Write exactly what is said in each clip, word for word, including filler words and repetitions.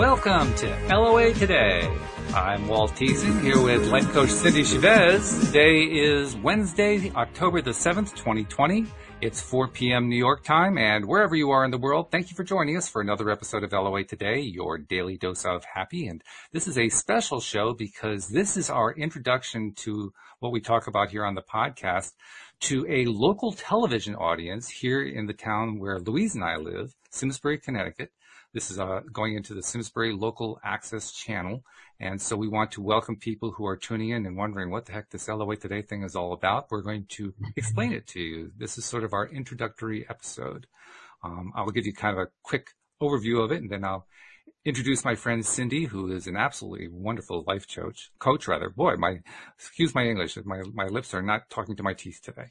Welcome to L O A Today. I'm Walt Teeson here with Life Coach Cindy Chavez. Today is Wednesday, October the seventh, twenty twenty. It's four p.m. New York time, and wherever you are in the world, thank you for joining us for another episode of L O A Today, your daily dose of happy. And this is a special show because this is our introduction to what we talk about here on the podcast to a local television audience here in the town where Louise and I live, Simsbury, Connecticut. This is uh, going into the Simsbury Local Access Channel. And so we want to welcome people who are tuning in and wondering what the heck this L O A Today thing is all about. We're going to explain it to you. This is sort of our introductory episode. Um, I will give you kind of a quick overview of it, and then I'll introduce my friend Cindy, who is an absolutely wonderful life coach. Coach, rather. Boy, my excuse my English. My my lips are not talking to my teeth today.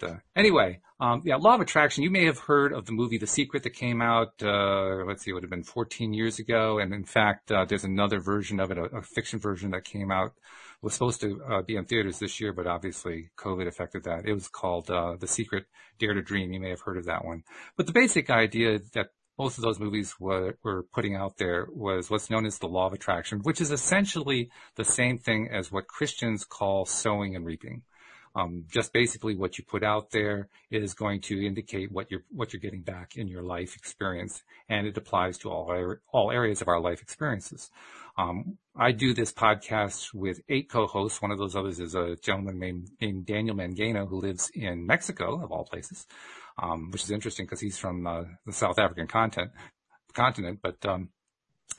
But uh, anyway, um, yeah, Law of Attraction. You may have heard of the movie The Secret that came out, uh, let's see, it would have been fourteen years ago. And in fact, uh, there's another version of it, a, a fiction version that came out. It was supposed to uh, be in theaters this year, but obviously COVID affected that. It was called uh, The Secret, Dare to Dream. You may have heard of that one. But the basic idea that most of those movies were, were putting out there was what's known as the Law of Attraction, which is essentially the same thing as what Christians call sowing and reaping. Um, just basically what you put out there is going to indicate what you're, what you're getting back in your life experience. And it applies to all, all areas of our life experiences. Um, I do this podcast with eight co-hosts. One of those others is a gentleman named, named Daniel Mangano, who lives in Mexico, of all places, um, which is interesting because he's from uh, the South African continent, continent, but, um,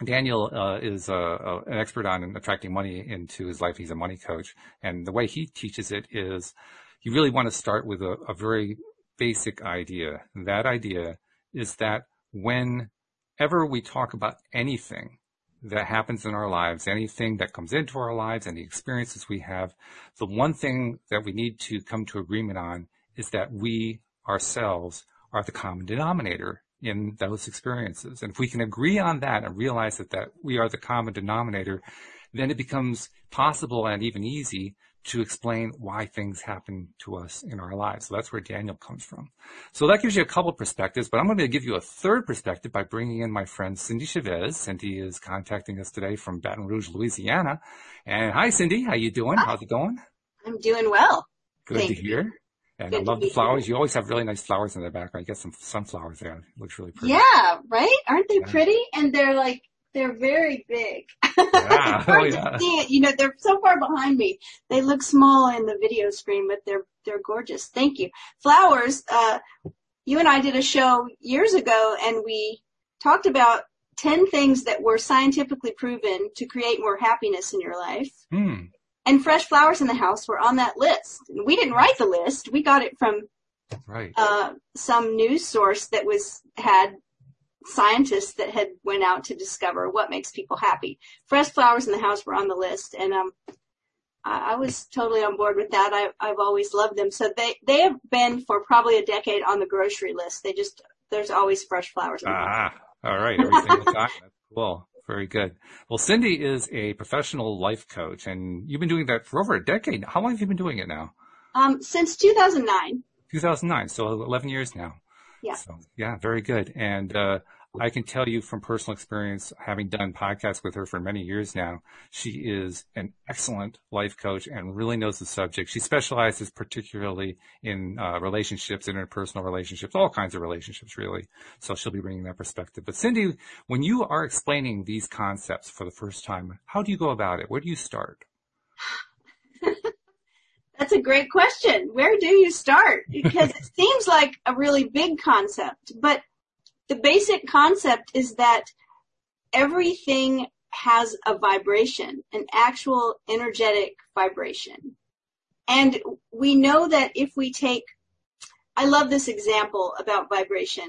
Daniel uh, is uh, uh, an expert on attracting money into his life. He's a money coach. And the way he teaches it is you really want to start with a, a very basic idea. And that idea is that whenever we talk about anything that happens in our lives, anything that comes into our lives, any experiences we have, the one thing that we need to come to agreement on is that we ourselves are the common denominator in those experiences. And if we can agree on that and realize that, that we are the common denominator, then it becomes possible and even easy to explain why things happen to us in our lives. So that's where Daniel comes from. So that gives you a couple of perspectives, but I'm going to give you a third perspective by bringing in my friend Cindy Chavez. Cindy is contacting us today from Baton Rouge, Louisiana. And hi, Cindy. How you doing? Hi. How's it going? I'm doing well. Good Thank to hear. You. And I love the flowers. You always have really nice flowers in the background. You got some sunflowers there. It looks really pretty. Yeah, right? Aren't they yeah. pretty? And they're like, they're very big. Yeah. oh, yeah. See it. You know, they're so far behind me. They look small in the video screen, but they're they're gorgeous. Thank you. Flowers, uh, you and I did a show years ago, and we talked about ten things that were scientifically proven to create more happiness in your life. Hmm. And fresh flowers in the house were on that list. We didn't write the list. We got it from right. uh, some news source that was had scientists that had went out to discover what makes people happy. Fresh flowers in the house were on the list, and um, I, I was totally on board with that. I, I've always loved them. So they, they have been for probably a decade on the grocery list. They just there's always fresh flowers. In the ah, house. All right, every single time. That's cool. Very good. Well, Cindy is a professional life coach, and you've been doing that for over a decade. How long have you been doing it now? Um, since two thousand nine. two thousand nine, so eleven years now. Yeah. So, yeah, very good. And uh, I can tell you from personal experience, having done podcasts with her for many years now, she is an excellent life coach and really knows the subject. She specializes particularly in uh, relationships, interpersonal relationships, all kinds of relationships, really. So she'll be bringing that perspective. But Cindy, when you are explaining these concepts for the first time, how do you go about it? Where do you start? That's a great question. Where do you start? Because it seems like a really big concept, but the basic concept is that everything has a vibration, an actual energetic vibration. And we know that if we take, I love this example about vibration,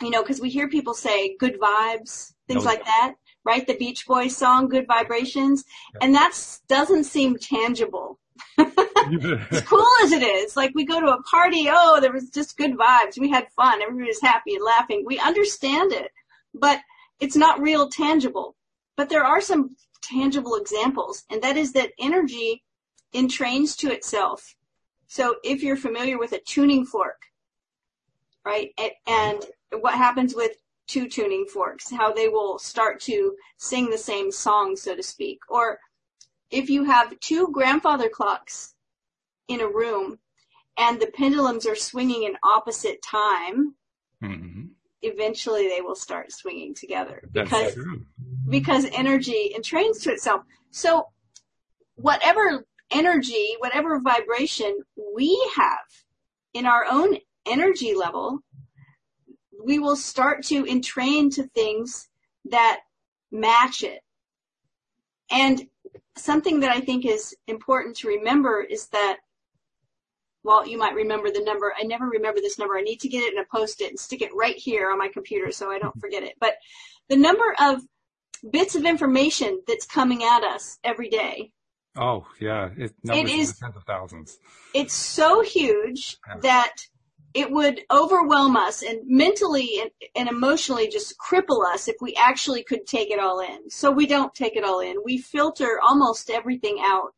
you know, because we hear people say good vibes, things like that, right? The Beach Boys song, Good Vibrations. And that doesn't seem tangible. As cool as it is, like we go to a party, oh, there was just good vibes. We had fun. Everybody was happy and laughing. We understand it, but it's not real tangible. But there are some tangible examples, and that is that energy entrains to itself. So if you're familiar with a tuning fork, right, and what happens with two tuning forks, how they will start to sing the same song, so to speak. Or if you have two grandfather clocks in a room and the pendulums are swinging in opposite time, mm-hmm. eventually they will start swinging together. That's because true. Because energy entrains to itself. So whatever energy, whatever vibration we have in our own energy level, we will start to entrain to things that match it. And something that I think is important to remember is that, well, you might remember the number. I never remember this number. I need to get it in a Post-it and stick it right here on my computer so I don't forget it. But the number of bits of information that's coming at us every day. Oh, yeah. It, it is tens of thousands. It's so huge yeah. that it would overwhelm us and mentally and, and emotionally just cripple us if we actually could take it all in. So we don't take it all in. We filter almost everything out,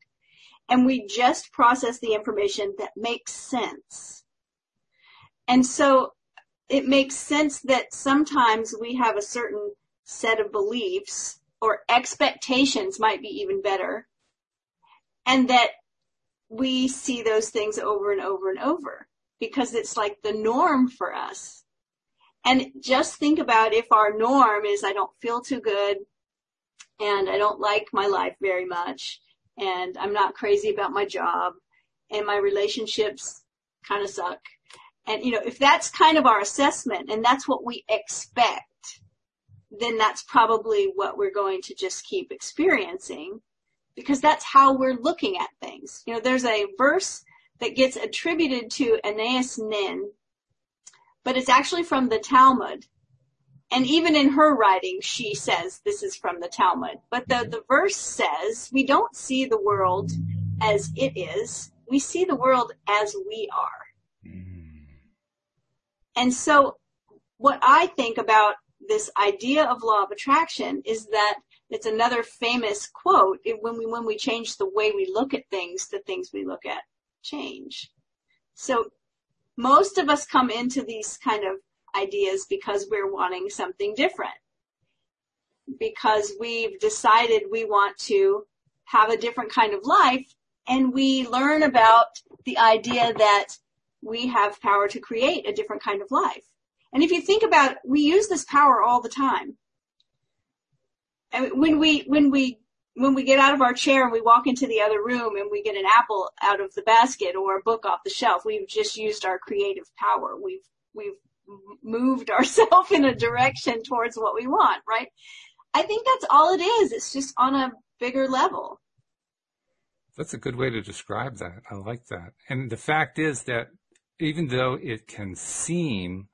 and we just process the information that makes sense. And so it makes sense that sometimes we have a certain set of beliefs or expectations, might be even better, and that we see those things over and over and over because it's like the norm for us. And just think about if our norm is I don't feel too good and I don't like my life very much and I'm not crazy about my job and my relationships kind of suck. And, you know, if that's kind of our assessment and that's what we expect, then that's probably what we're going to just keep experiencing, because that's how we're looking at things. You know, there's a verse that gets attributed to Anaïs Nin, but it's actually from the Talmud. And even in her writing, she says this is from the Talmud. But the, the verse says we don't see the world as it is. We see the world as we are. And so what I think about this idea of law of attraction is that it's another famous quote. It, when we when we change the way we look at things, the things we look at change. So most of us come into these kind of ideas because we're wanting something different, because we've decided we want to have a different kind of life, and we learn about the idea that we have power to create a different kind of life. And if you think about it, we use this power all the time. And when we when we when we get out of our chair and we walk into the other room and we get an apple out of the basket or a book off the shelf, we've just used our creative power. We've we've moved ourselves in a direction towards what we want, right? I think that's all it is. It's just on a bigger level. That's a good way to describe that. I like that. And the fact is that even though it can seem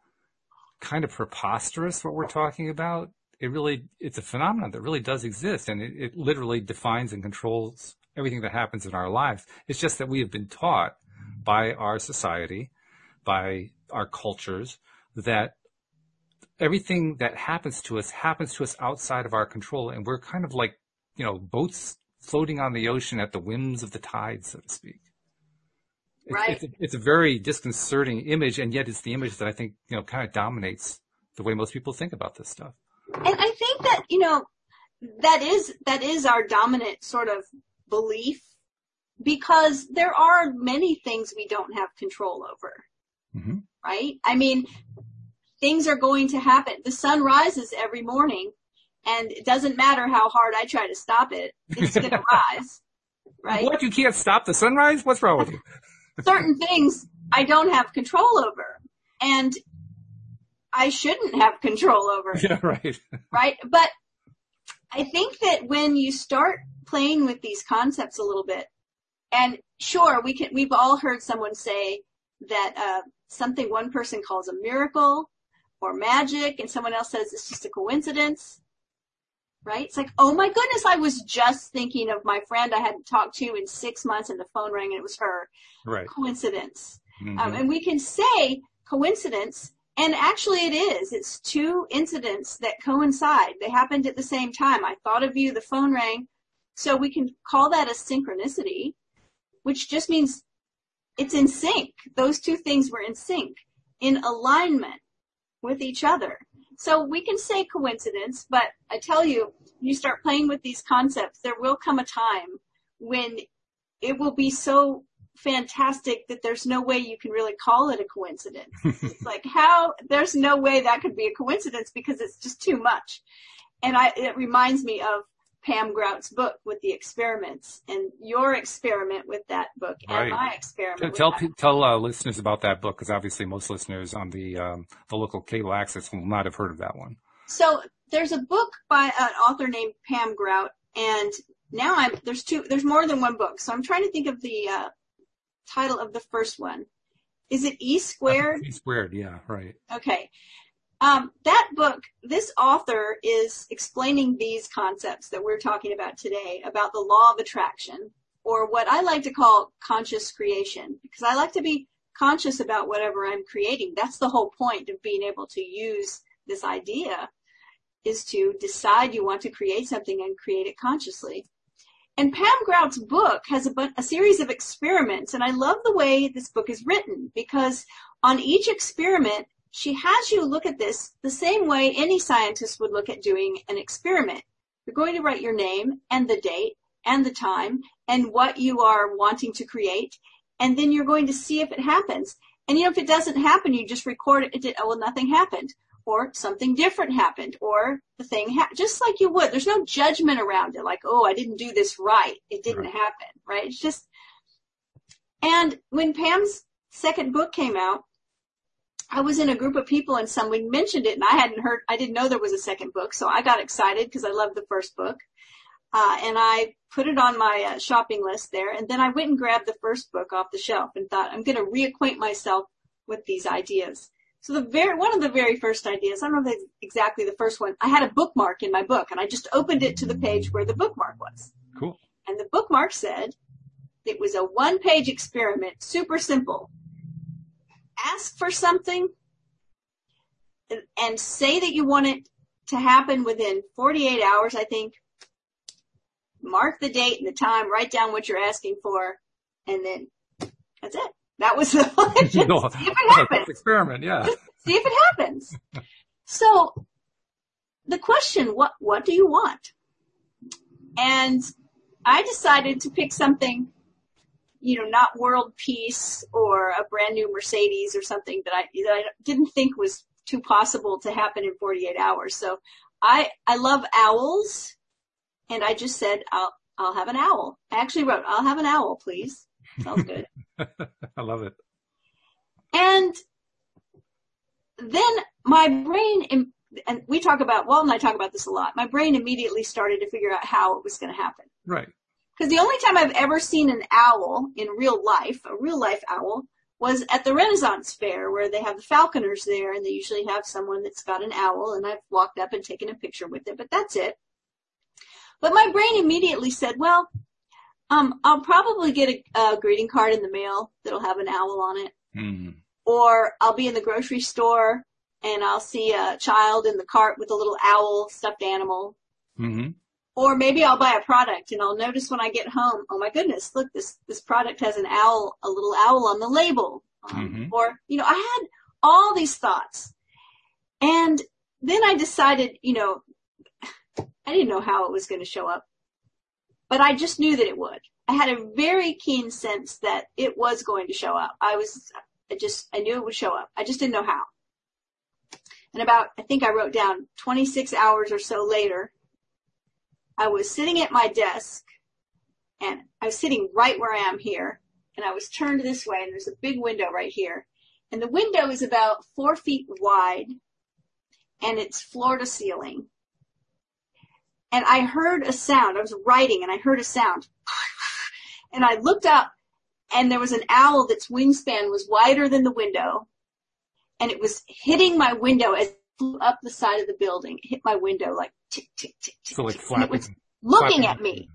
kind of preposterous what we're talking about, It really, it's a phenomenon that really does exist, and it, it literally defines and controls everything that happens in our lives. It's just that we have been taught by our society, by our cultures, that everything that happens to us happens to us outside of our control, and we're kind of like, you know, boats floating on the ocean at the whims of the tide, so to speak. Right. It's, it's, a, it's a very disconcerting image, and yet it's the image that I think, you know, kind of dominates the way most people think about this stuff. And I think that, you know, that is that is our dominant sort of belief, because there are many things we don't have control over, mm-hmm. right? I mean, things are going to happen. The sun rises every morning, and it doesn't matter how hard I try to stop it. It's going to rise, right? What? You can't stop the sunrise? What's wrong with you? Certain things I don't have control over, and I shouldn't have control over it. Yeah, right. Right? But I think that when you start playing with these concepts a little bit, and sure, we can, we've all heard someone say that uh, something one person calls a miracle or magic, and someone else says it's just a coincidence, right? It's like, oh my goodness, I was just thinking of my friend I hadn't talked to in six months, and the phone rang, and it was her. Right. Coincidence. Mm-hmm. Um, and we can say coincidence. And actually it is. It's two incidents that coincide. They happened at the same time. I thought of you, the phone rang. So we can call that a synchronicity, which just means it's in sync. Those two things were in sync, in alignment with each other. So we can say coincidence, but I tell you, you start playing with these concepts, there will come a time when it will be so fantastic that there's no way you can really call it a coincidence. It's like, how, there's no way that could be a coincidence because it's just too much. And I, it reminds me of Pam Grout's book with the experiments, and your experiment with that book, right, and my experiment tell, with tell, that book. Tell uh, listeners about that book, because obviously most listeners on the um, the local cable access will not have heard of that one. So there's a book by an author named Pam Grout, and now I'm there's two there's more than one book, so I'm trying to think of the uh, title of the first one. Is it E squared? Uh, E squared, yeah, right. Okay. Um, that book, this author is explaining these concepts that we're talking about today, about the law of attraction, or what I like to call conscious creation, because I like to be conscious about whatever I'm creating. That's the whole point of being able to use this idea, is to decide you want to create something and create it consciously. And Pam Grout's book has a, bu- a series of experiments, and I love the way this book is written, because on each experiment, she has you look at this the same way any scientist would look at doing an experiment. You're going to write your name and the date and the time and what you are wanting to create, and then you're going to see if it happens. And, you know, if it doesn't happen, you just record it. It did, oh, well, nothing happened, or something different happened, or the thing happened, just like you would. There's no judgment around it, like, oh, I didn't do this right. It didn't right. happen, right? It's just, and when Pam's second book came out, I was in a group of people and someone mentioned it, and I hadn't heard, I didn't know there was a second book, so I got excited because I loved the first book. Uh, and I put it on my uh, shopping list there, and then I went and grabbed the first book off the shelf and thought, I'm going to reacquaint myself with these ideas. So the very, one of the very first ideas, I don't know if it's exactly the first one, I had a bookmark in my book, and I just opened it to the page where the bookmark was. Cool. And the bookmark said, it was a one-page experiment, super simple. Ask for something and say that you want it to happen within forty-eight hours, I think. Mark the date and the time, write down what you're asking for, and then that's it. That was the one. Just see if it happens. Experiment, yeah. Just see if it happens. So the question, what what do you want? And I decided to pick something, you know, not world peace or a brand new Mercedes or something that I, that I didn't think was too possible to happen in forty-eight hours. So I, I love owls, and I just said, I'll, I'll have an owl. I actually wrote, I'll have an owl, please. Sounds good. I love it. And then my brain, and we talk about, Walt and I talk about this a lot. My brain immediately started to figure out how it was going to happen. Right. Because the only time I've ever seen an owl in real life, a real life owl, was at the Renaissance Fair, where they have the falconers there, and they usually have someone that's got an owl, and I've walked up and taken a picture with it, but that's it. But my brain immediately said, well, um, I'll probably get a, a greeting card in the mail that'll have an owl on it, mm-hmm. or I'll be in the grocery store, and I'll see a child in the cart with a little owl stuffed animal. Mm-hmm. Or maybe I'll buy a product and I'll notice when I get home, oh my goodness, look, this, this product has an owl, a little owl on the label. Um, mm-hmm. Or, you know, I had all these thoughts. And then I decided, you know, I didn't know how it was going to show up, but I just knew that it would. I had a very keen sense that it was going to show up. I was, I just, I knew it would show up. I just didn't know how. And about, I think I wrote down twenty-six hours or so later, I was sitting at my desk, and I was sitting right where I am here, and I was turned this way, and there's a big window right here. And the window is about four feet wide, and it's floor to ceiling. And I heard a sound. I was writing, and I heard a sound. And I looked up, and there was an owl that's wingspan was wider than the window, and it was hitting my window as it flew up the side of the building. It hit my window like, tick, tick, tick, tick, so like flapping, it was looking flapping. At me.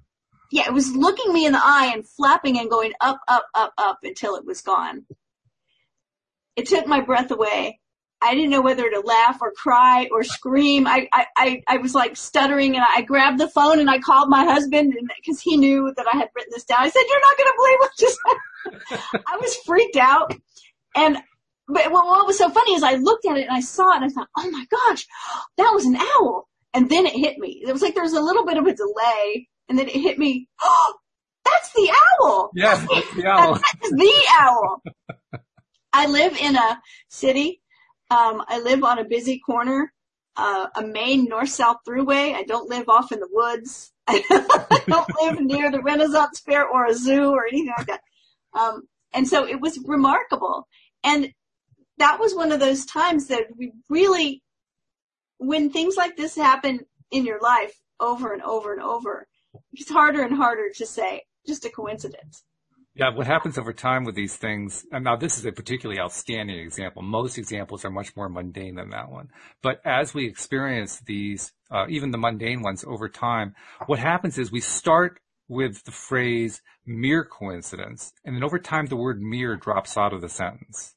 Yeah, it was looking me in the eye and flapping and going up, up, up, up until it was gone. It took my breath away. I didn't know whether to laugh or cry or scream. I, I, I, I was like stuttering, and I grabbed the phone and I called my husband because he knew that I had written this down. I said, "You're not going to believe what just happened." I was freaked out, and But what was so funny is I looked at it and I saw it and I thought, oh my gosh, that was an owl. And then it hit me. It was like there was a little bit of a delay, and then it hit me. Oh, that's the owl. Yes, that's the owl. That's the owl. I live in a city. Um, I live on a busy corner, uh, a main north-south thruway. I don't live off in the woods. I don't live near the Renaissance Fair or a zoo or anything like that. Um, and so it was remarkable. And that was one of those times that we really, when things like this happen in your life over and over and over, it's harder and harder to say, just a coincidence. Yeah, what happens over time with these things, and now this is a particularly outstanding example. Most examples are much more mundane than that one. But as we experience these, uh, even the mundane ones over time, what happens is we start with the phrase mere coincidence, and then over time the word mere drops out of the sentence.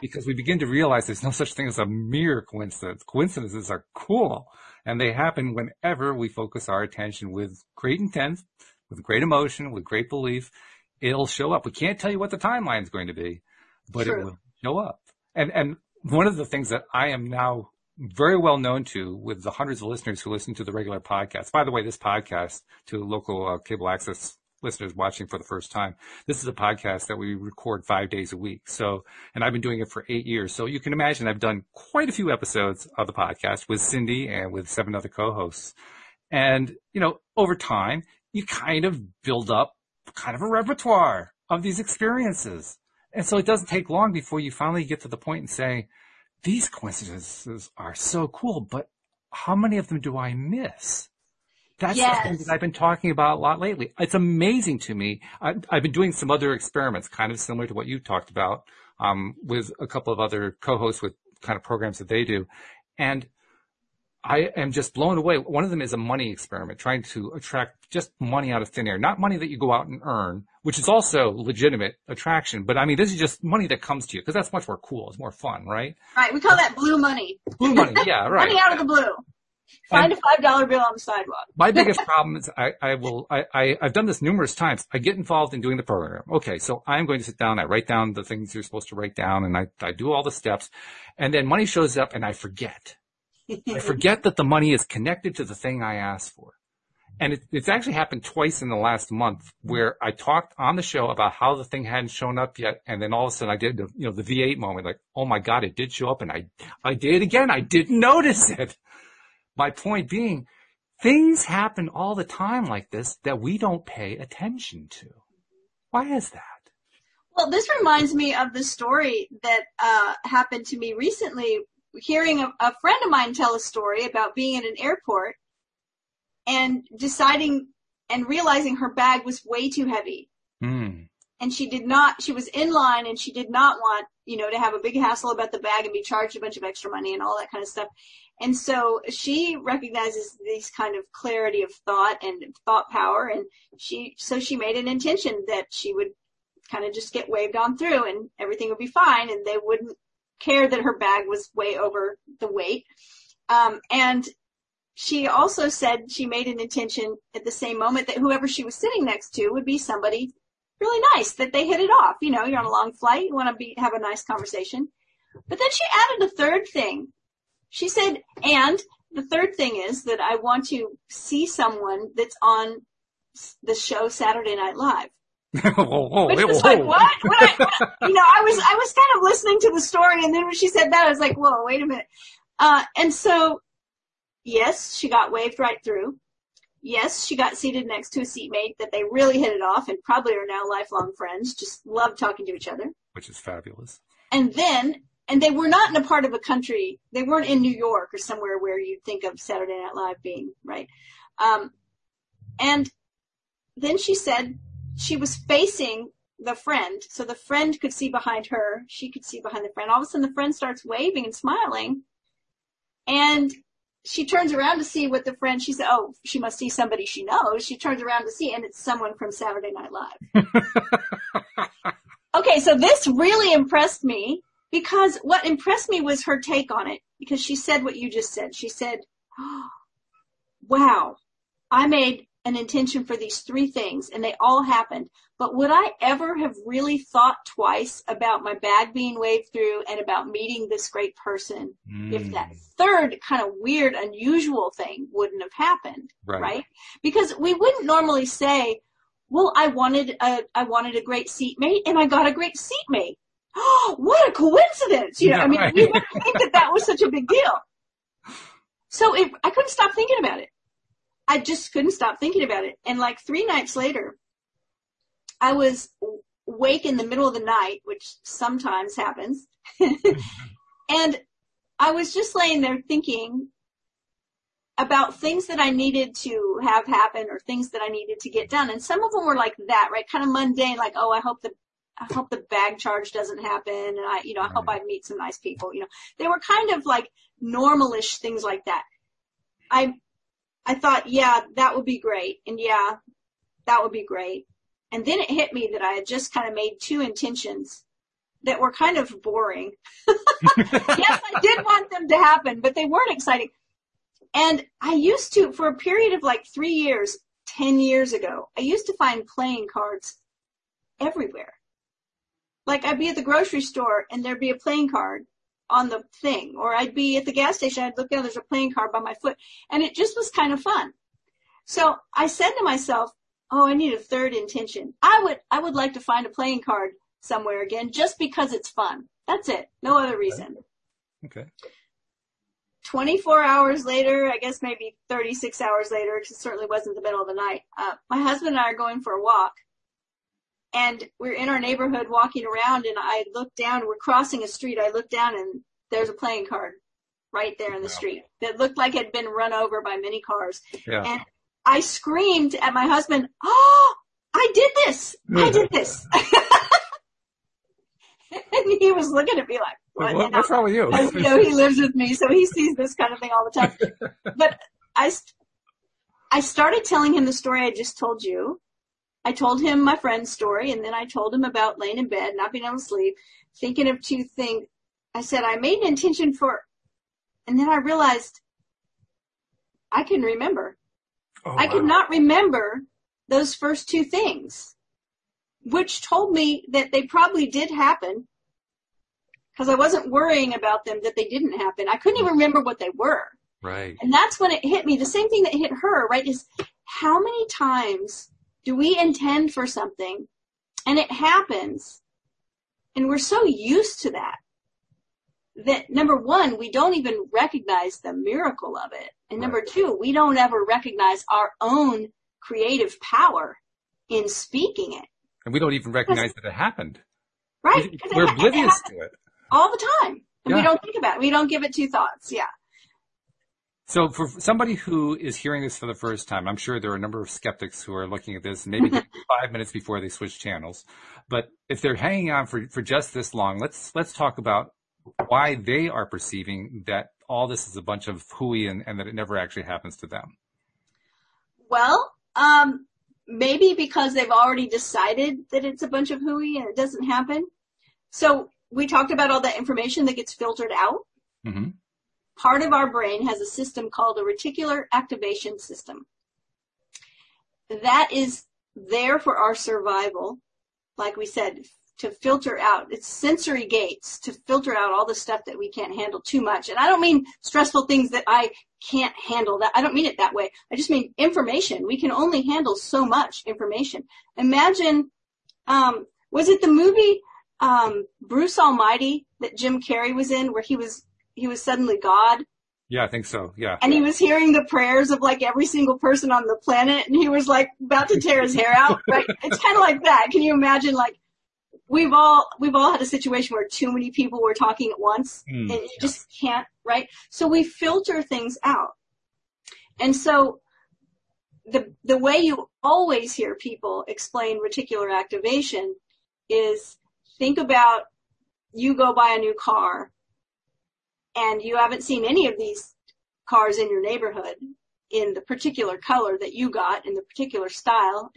Because we begin to realize there's no such thing as a mere coincidence. Coincidences are cool, and they happen whenever we focus our attention with great intent, with great emotion, with great belief. It'll show up. We can't tell you what the timeline is going to be, but True. It will show up. And and one of the things that I am now very well known to with the hundreds of listeners who listen to the regular podcast. By the way, this podcast, to local uh, cable access listeners watching for the first time, this is a podcast that we record five days a week. So, and I've been doing it for eight years. So you can imagine I've done quite a few episodes of the podcast with Cindy and with seven other co-hosts. And, you know, over time, you kind of build up kind of a repertoire of these experiences. And so it doesn't take long before you finally get to the point and say, these coincidences are so cool, but how many of them do I miss? That's yes. the thing that I've been talking about a lot lately. It's amazing to me. I, I've been doing some other experiments, kind of similar to what you talked about, um, with a couple of other co-hosts with kind of programs that they do. And I am just blown away. One of them is a money experiment, trying to attract just money out of thin air, not money that you go out and earn, which is also legitimate attraction. But, I mean, this is just money that comes to you because that's much more cool. It's more fun, right? Right. We call that blue money. Blue money, yeah, right. Money out of the blue. Find a five dollar bill on the sidewalk. My biggest problem is I, I will, I, I, I've done this numerous times. I get involved in doing the program. Okay. So I'm going to sit down. I write down the things you're supposed to write down and I, I do all the steps and then money shows up and I forget. I forget that the money is connected to the thing I asked for. And it, it's actually happened twice in the last month where I talked on the show about how the thing hadn't shown up yet. And then all of a sudden I did the, you know, the V eight moment, like, oh my God, it did show up. And I, I did it again. I didn't notice it. My point being, things happen all the time like this that we don't pay attention to. Why is that? Well, this reminds me of the story that uh happened to me recently, hearing a, a friend of mine tell a story about being in an airport and deciding and realizing her bag was way too heavy. Mm. And she did not, she was in line and she did not want, you know, to have a big hassle about the bag and be charged a bunch of extra money and all that kind of stuff. And so she recognizes these kind of clarity of thought and thought power. And she, so she made an intention that she would kind of just get waved on through and everything would be fine. And they wouldn't care that her bag was way over the weight. Um, and she also said she made an intention at the same moment that whoever she was sitting next to would be somebody really nice, that they hit it off. You know, you're on a long flight, you want to be, have a nice conversation. But then she added a third thing. She said, and the third thing is that I want to see someone that's on the show Saturday Night Live. whoa, whoa, Which was whoa. like, what? What, I, what? You know, I was, I was kind of listening to the story, and then when she said that, I was like, whoa, wait a minute. Uh, and so, yes, she got waved right through. Yes, she got seated next to a seatmate that they really hit it off and probably are now lifelong friends, just love talking to each other. Which is fabulous. And then, and they were not in a part of a country, they weren't in New York or somewhere where you'd think of Saturday Night Live being, right? Um, and then she said she was facing the friend, so the friend could see behind her, she could see behind the friend. All of a sudden the friend starts waving and smiling, and she turns around to see what the friend, she said, oh, she must see somebody she knows. She turns around to see, and it's someone from Saturday Night Live. Okay, so this really impressed me, because what impressed me was her take on it, because she said what you just said. She said, oh, wow, I made an intention for these three things, and they all happened. But would I ever have really thought twice about my bag being waved through and about meeting this great person mm. if that third kind of weird, unusual thing wouldn't have happened, right? right? Because we wouldn't normally say, well, I wanted a, I wanted a great seatmate, and I got a great seatmate. Oh, what a coincidence! You know, yeah, I mean, right. we wouldn't think that that was such a big deal. So it, I couldn't stop thinking about it. I just couldn't stop thinking about it. And like three nights later, I was awake in the middle of the night, which sometimes happens. And I was just laying there thinking about things that I needed to have happen or things that I needed to get done. And some of them were like that, right? Kind of mundane, like, oh, I hope the, I hope the bag charge doesn't happen. And I, you know, I hope I meet some nice people. You know, they were kind of like normalish things like that. I, I thought, yeah, that would be great. And yeah, that would be great. And then it hit me that I had just kind of made two intentions that were kind of boring. Yes, I did want them to happen, but they weren't exciting. And I used to, for a period of like three years, ten years ago, I used to find playing cards everywhere. Like I'd be at the grocery store and there'd be a playing card on the thing, or I'd be at the gas station, I'd look down, there's a playing card by my foot, and it just was kind of fun. So I said to myself, oh, I need a third intention. I would I would like to find a playing card somewhere again just because it's fun. That's it. No other reason. Okay. twenty-four hours later, I guess maybe thirty-six hours later, because it certainly wasn't the middle of the night, uh, my husband and I are going for a walk. And we're in our neighborhood walking around, and I look down. We're crossing a street. I look down, and there's a playing card right there in the wow. street that looked like it had been run over by many cars. Yeah. And I screamed at my husband, oh, I did this. I did this. And he was looking at me like, what? What, what's I, wrong with you? You know, he lives with me, so he sees this kind of thing all the time. But I, I started telling him the story I just told you. I told him my friend's story, and then I told him about laying in bed, not being able to sleep, thinking of two things. I said, I made an intention for, and then I realized I couldn't remember. Oh, I wow. could not remember those first two things, which told me that they probably did happen because I wasn't worrying about them that they didn't happen. I couldn't even remember what they were. Right. And that's when it hit me. The same thing that hit her, right, is how many times do we intend for something, and it happens, and we're so used to that, that number one, we don't even recognize the miracle of it, and number two, we don't ever recognize our own creative power in speaking it. And we don't even recognize that it happened. Right. We, we're it, oblivious it to it. All the time. And yeah. we don't think about it. We don't give it two thoughts. Yeah. So for somebody who is hearing this for the first time, I'm sure there are a number of skeptics who are looking at this, maybe five minutes before they switch channels. But if they're hanging on for, for just this long, let's let's talk about why they are perceiving that all this is a bunch of hooey and, and that it never actually happens to them. Well, um, maybe because they've already decided that it's a bunch of hooey and it doesn't happen. So we talked about all that information that gets filtered out. Mm-hmm. Part of our brain has a system called a reticular activation system. That is there for our survival, like we said, to filter out. It's sensory gates to filter out all the stuff that we can't handle too much. And I don't mean stressful things that I can't handle. That I don't mean it that way. I just mean information. We can only handle so much information. Imagine, um, was it the movie um, Bruce Almighty that Jim Carrey was in where he was He was suddenly God? Yeah, I think so, yeah. And he was hearing the prayers of, like, every single person on the planet, and he was, like, about to tear his hair out, right? It's kind of like that. Can you imagine, like, we've all we've all had a situation where too many people were talking at once, mm, and you yeah. just can't, right? So we filter things out. And so the the way you always hear people explain reticular activation is think about you go buy a new car, and you haven't seen any of these cars in your neighborhood in the particular color that you got, in the particular style.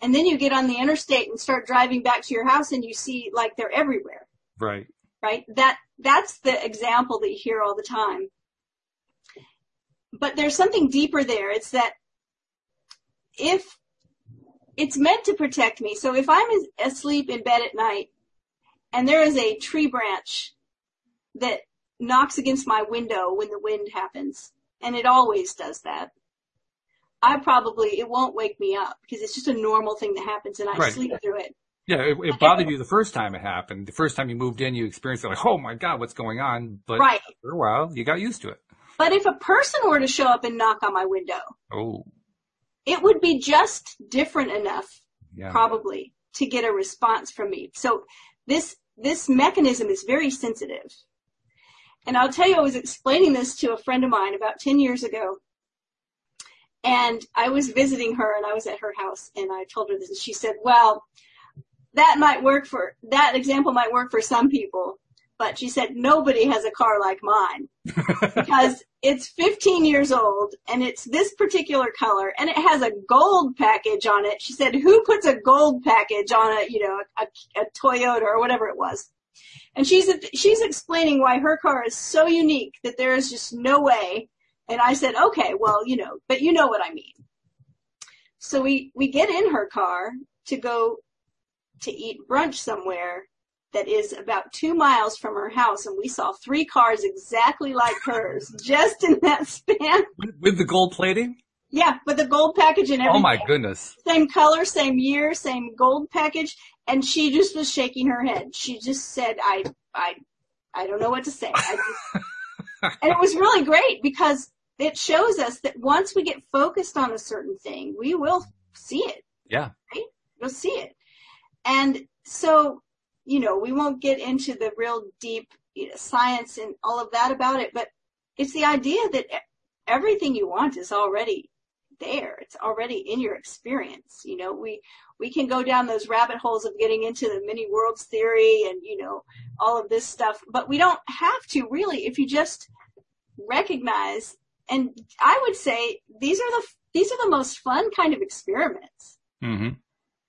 And then you get on the interstate and start driving back to your house and you see, like, they're everywhere. Right. Right? That that's the example that you hear all the time. But there's something deeper there. It's that if it's meant to protect me, so if I'm asleep in bed at night and there is a tree branch that knocks against my window when the wind happens, and it always does that, I probably, it won't wake me up because it's just a normal thing that happens and I right. sleep through it. Yeah, it, it bothered you the first time it happened. The first time you moved in, you experienced it like, oh my God, what's going on? But right. after a while, you got used to it. But if a person were to show up and knock on my window, oh, it would be just different enough, yeah. probably, to get a response from me. So this this mechanism is very sensitive. And I'll tell you, I was explaining this to a friend of mine about ten years ago. And I was visiting her, and I was at her house, and I told her this. And she said, well, that might work for, that example might work for some people. But she said, nobody has a car like mine because it's fifteen years old and it's this particular color and it has a gold package on it. She said, who puts a gold package on a, you know, a, a Toyota or whatever it was? And she's, she's explaining why her car is so unique that there is just no way. And I said, okay, well, you know, but you know what I mean. So we, we get in her car to go to eat brunch somewhere that is about two miles from her house, and we saw three cars exactly like hers just in that span. With the gold plating? Yeah, with the gold package and everything. Oh, my goodness. Same color, same year, same gold package, and she just was shaking her head. She just said, I I, I don't know what to say. I just... And it was really great because it shows us that once we get focused on a certain thing, we will see it. Yeah. Right? We'll see it. And so... You know, we won't get into the real deep you know, science and all of that about it, but it's the idea that everything you want is already there. It's already in your experience. You know, we we can go down those rabbit holes of getting into the many worlds theory and, you know, all of this stuff, but we don't have to really if you just recognize. And I would say these are the these are the most fun kind of experiments. Mm-hmm.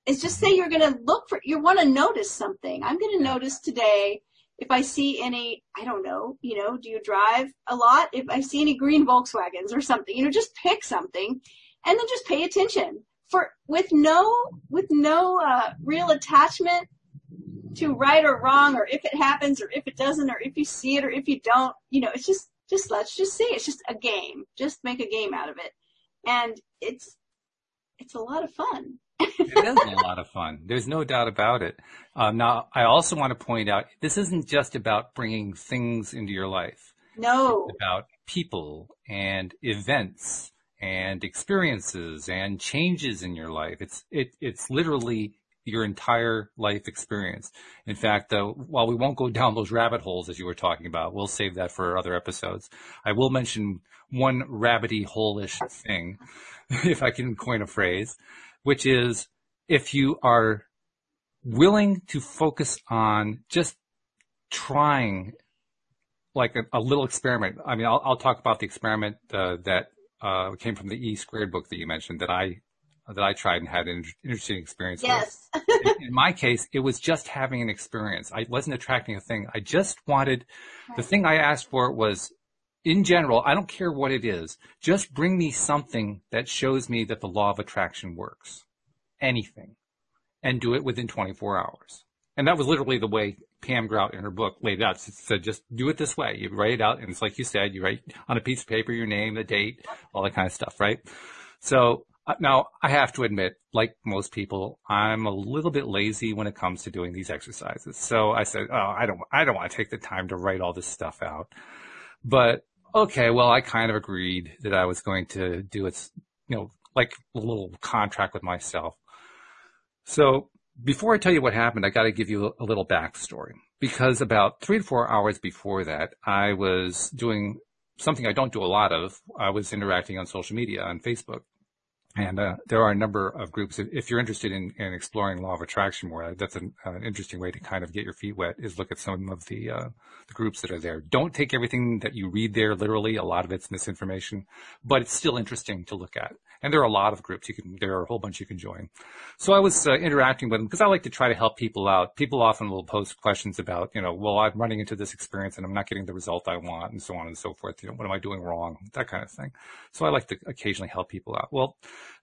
It's just say you're going to look for, you want to notice something. I'm going to notice today if I see any, I don't know, you know, do you drive a lot? If I see any green Volkswagens or something, you know, just pick something and then just pay attention for, with no, with no, uh, real attachment to right or wrong or if it happens or if it doesn't or if you see it or if you don't, you know, it's just, just let's just see. It's just a game. Just make a game out of it. And it's, it's a lot of fun. It is a lot of fun. There's no doubt about it. Um, now, I also want to point out, this isn't just about bringing things into your life. No. It's about people and events and experiences and changes in your life. It's it, it's literally your entire life experience. In fact, uh, while we won't go down those rabbit holes as you were talking about, we'll save that for other episodes. I will mention one rabbity hole-ish thing, if I can coin a phrase. Which is if you are willing to focus on just trying like a, a little experiment. I mean, I'll, I'll talk about the experiment uh, that uh, came from the E squared book that you mentioned that I that I tried and had an inter- interesting experience yes. with. Yes. in, in my case, it was just having an experience. I wasn't attracting a thing. I just wanted right. the thing I asked for was, in general, I don't care what it is. Just bring me something that shows me that the law of attraction works. Anything. And do it within twenty-four hours. And that was literally the way Pam Grout in her book laid it out. She said, just do it this way. You write it out, and it's like you said, you write on a piece of paper your name, the date, all that kind of stuff, right? So now I have to admit, like most people, I'm a little bit lazy when it comes to doing these exercises. So I said, oh, I don't, I don't want to take the time to write all this stuff out. But okay, well, I kind of agreed that I was going to do it, you know, like a little contract with myself. So before I tell you what happened, I got to give you a little backstory because about three to four hours before that, I was doing something I don't do a lot of. I was interacting on social media, on Facebook. And uh, there are a number of groups. If you're interested in, in exploring law of attraction more, that's an, an interesting way to kind of get your feet wet is look at some of the, uh, the groups that are there. Don't take everything that you read there literally. A lot of it's misinformation, but it's still interesting to look at. And there are a lot of groups. You can, there are a whole bunch you can join. So I was uh, interacting with them because I like to try to help people out. People often will post questions about, you know, well, I'm running into this experience and I'm not getting the result I want, and so on and so forth. You know, what am I doing wrong? That kind of thing. So I like to occasionally help people out. Well,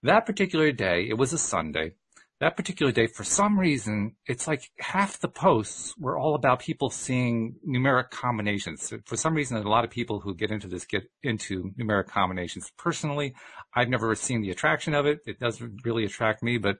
that particular day, it was a Sunday. That particular day, for some reason, it's like half the posts were all about people seeing numeric combinations. For some reason, a lot of people who get into this get into numeric combinations. Personally, I've never seen the attraction of it. It doesn't really attract me, but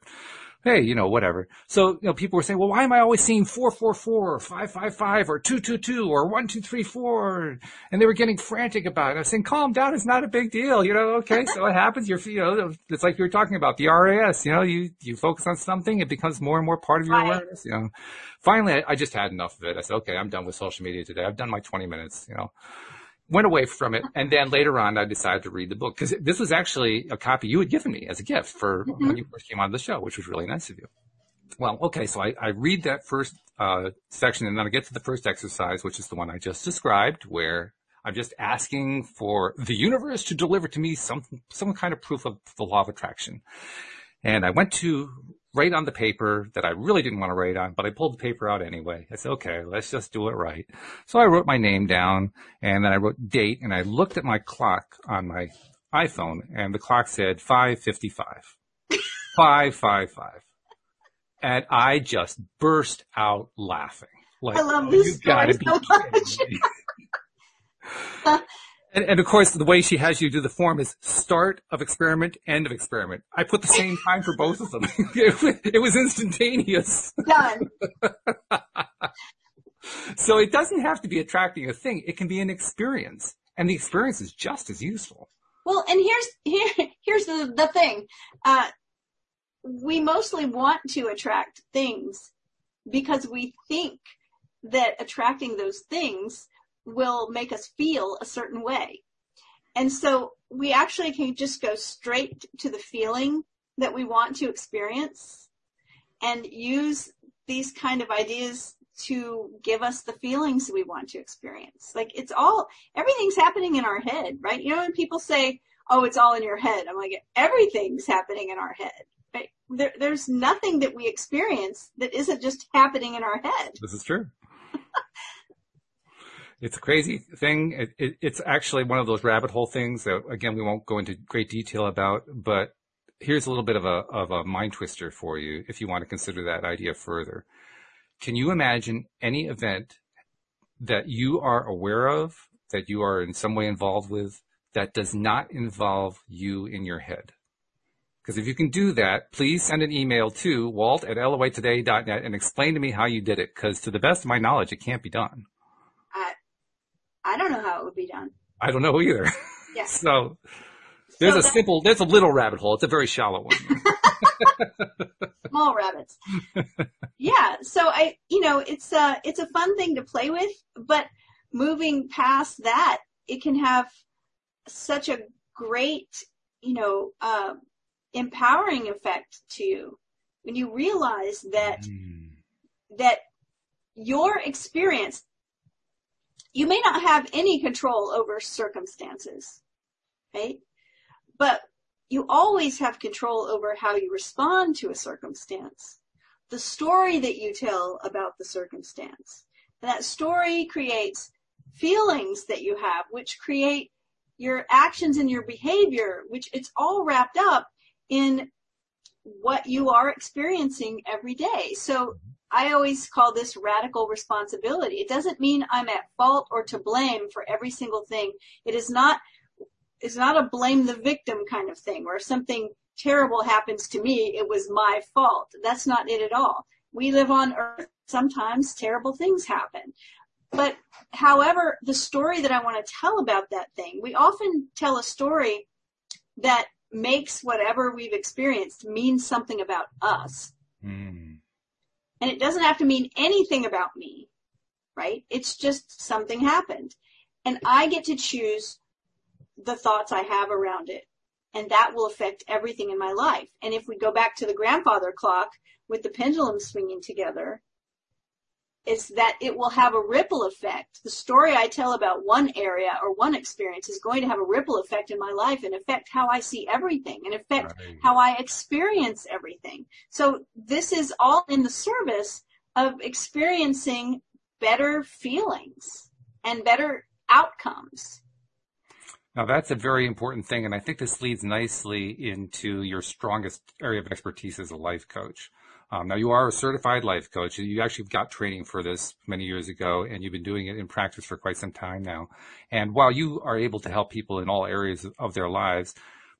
hey, you know, whatever. So, you know, people were saying, well, why am I always seeing four four four or five five five or two two two or one two three four? And they were getting frantic about it. I was saying, calm down. It's not a big deal. You know, okay, so it happens. You're, you know, it's like you were talking about the R A S. You know, you, you focus on something. It becomes more and more part of your awareness. You know, finally, I, I just had enough of it. I said, okay, I'm done with social media today. I've done my twenty minutes, you know. Went away from it, and then later on I decided to read the book because this was actually a copy you had given me as a gift for mm-hmm. when you first came on the show, which was really nice of you. Well, okay, so I, I read that first uh, section, and then I get to the first exercise, which is the one I just described, where I'm just asking for the universe to deliver to me some some kind of proof of the law of attraction. And I went to write on the paper that I really didn't want to write on, but I pulled the paper out anyway. I said, okay, let's just do it right. So I wrote my name down, and then I wrote date, and I looked at my clock on my iPhone, and the clock said five fifty-five, five five five. And I just burst out laughing. Like, I love oh, this story so much. And, and, of course, the way she has you do the form is start of experiment, end of experiment. I put the same time for both of them. it, it was instantaneous. Done. So it doesn't have to be attracting a thing. It can be an experience. And the experience is just as useful. Well, and here's here, here's the, the thing. Uh, we mostly want to attract things because we think that attracting those things will make us feel a certain way. And so we actually can just go straight to the feeling that we want to experience and use these kind of ideas to give us the feelings we want to experience. Like it's all, everything's happening in our head, right? You know, when people say, oh, it's all in your head. I'm like, everything's happening in our head. Right? There, there's nothing that we experience that isn't just happening in our head. This is true. It's a crazy thing. It, it, it's actually one of those rabbit hole things that, again, we won't go into great detail about, but here's a little bit of a, of a mind twister for you if you want to consider that idea further. Can you imagine any event that you are aware of, that you are in some way involved with, that does not involve you in your head? Because if you can do that, please send an email to Walt at L O A Today dot net and explain to me how you did it, because to the best of my knowledge, it can't be done. I don't know how it would be done. I don't know either. Yeah. So there's so a simple, there's a little rabbit hole. It's a very shallow one. Small rabbits. Yeah. So I, you know, it's a, it's a fun thing to play with, but moving past that, it can have such a great, you know, uh, empowering effect to you when you realize that, mm. that your experience, you may not have any control over circumstances, right? But you always have control over how you respond to a circumstance, the story that you tell about the circumstance. And that story creates feelings that you have, which create your actions and your behavior, which it's all wrapped up in what you are experiencing every day. So I always call this radical responsibility. It doesn't mean I'm at fault or to blame for every single thing. It is not, it's not a blame the victim kind of thing where if something terrible happens to me, it was my fault. That's not it at all. We live on earth. Sometimes terrible things happen. But however, the story that I want to tell about that thing, we often tell a story that makes whatever we've experienced mean something about us. Mm. And it doesn't have to mean anything about me, right? It's just something happened. And I get to choose the thoughts I have around it. And that will affect everything in my life. And if we go back to the grandfather clock with the pendulum swinging together, It's that it will have a ripple effect. The story I tell about one area or one experience is going to have a ripple effect in my life and affect how I see everything and affect right. how I experience everything. So this is all in the service of experiencing better feelings and better outcomes. Now, that's a very important thing, and I think this leads nicely into your strongest area of expertise as a life coach. Um, now, you are a certified life coach. You actually got training for this many years ago, and you've been doing it in practice for quite some time now. And while you are able to help people in all areas of their lives,